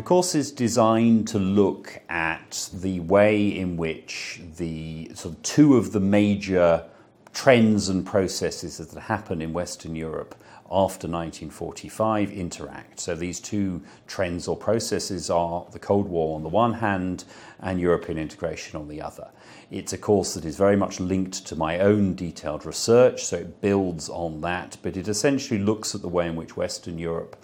The course is designed to look at the way in which the sort of two of the major trends and processes that happen in Western Europe after 1945 interact. So these two trends or processes are the Cold War on the one hand and European integration on the other. It's a course that is very much linked to my own detailed research, so it builds on that, but it essentially looks at the way in which Western Europe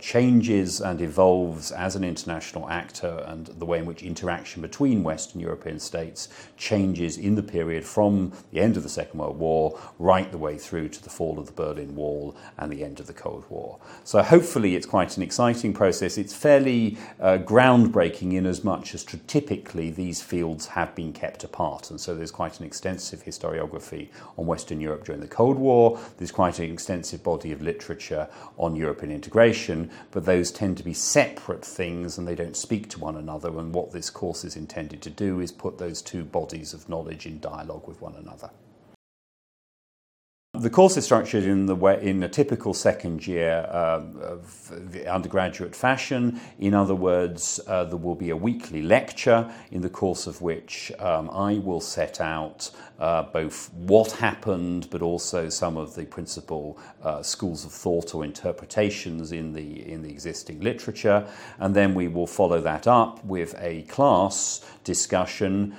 changes and evolves as an international actor, and the way in which interaction between Western European states changes in the period from the end of the Second World War right the way through to the fall of the Berlin Wall and the end of the Cold War. So hopefully it's quite an exciting process. It's fairly groundbreaking in as much as typically these fields have been kept apart, and so there's quite an extensive historiography on Western Europe during the Cold War. There's quite an extensive body of literature on European integration, but those tend to be separate things and they don't speak to one another, and what this course is intended to do is put those two bodies of knowledge in dialogue with one another. The course is structured in a typical second year undergraduate fashion. In other words, there will be a weekly lecture in the course of which I will set out both what happened but also some of the principal schools of thought or interpretations in the existing literature, and then we will follow that up with a class discussion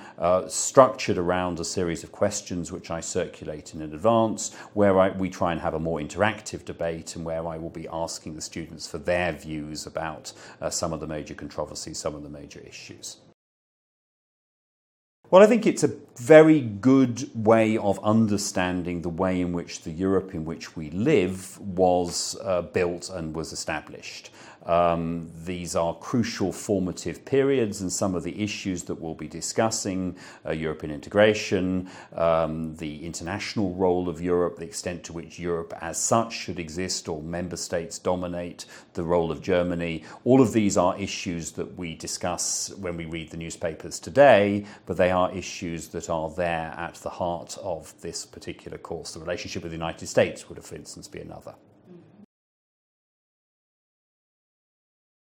structured around a series of questions which I circulate in advance, where we try and have a more interactive debate and where I will be asking the students for their views about some of the major controversies, some of the major issues. Well, I think it's a very good way of understanding the way in which the Europe in which we live was built and was established. These are crucial formative periods, and some of the issues that we'll be discussing, European integration, the international role of Europe, the extent to which Europe as such should exist or member states dominate, the role of Germany, all of these are issues that we discuss when we read the newspapers today, but they are issues that are there at the heart of this particular course. The relationship with the United States would, for instance, be another.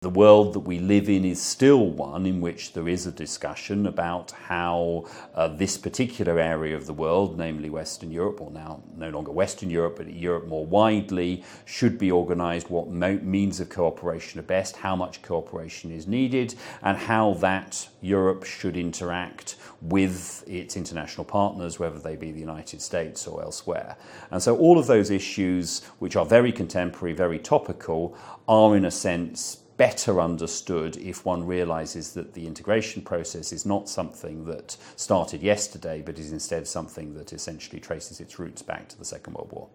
The world that we live in is still one in which there is a discussion about how this particular area of the world, namely Western Europe, or now no longer Western Europe, but Europe more widely, should be organised, what means of cooperation are best, how much cooperation is needed, and how that Europe should interact with its international partners, whether they be the United States or elsewhere. And so all of those issues, which are very contemporary, very topical, are in a sense better understood if one realises that the integration process is not something that started yesterday, but is instead something that essentially traces its roots back to the Second World War.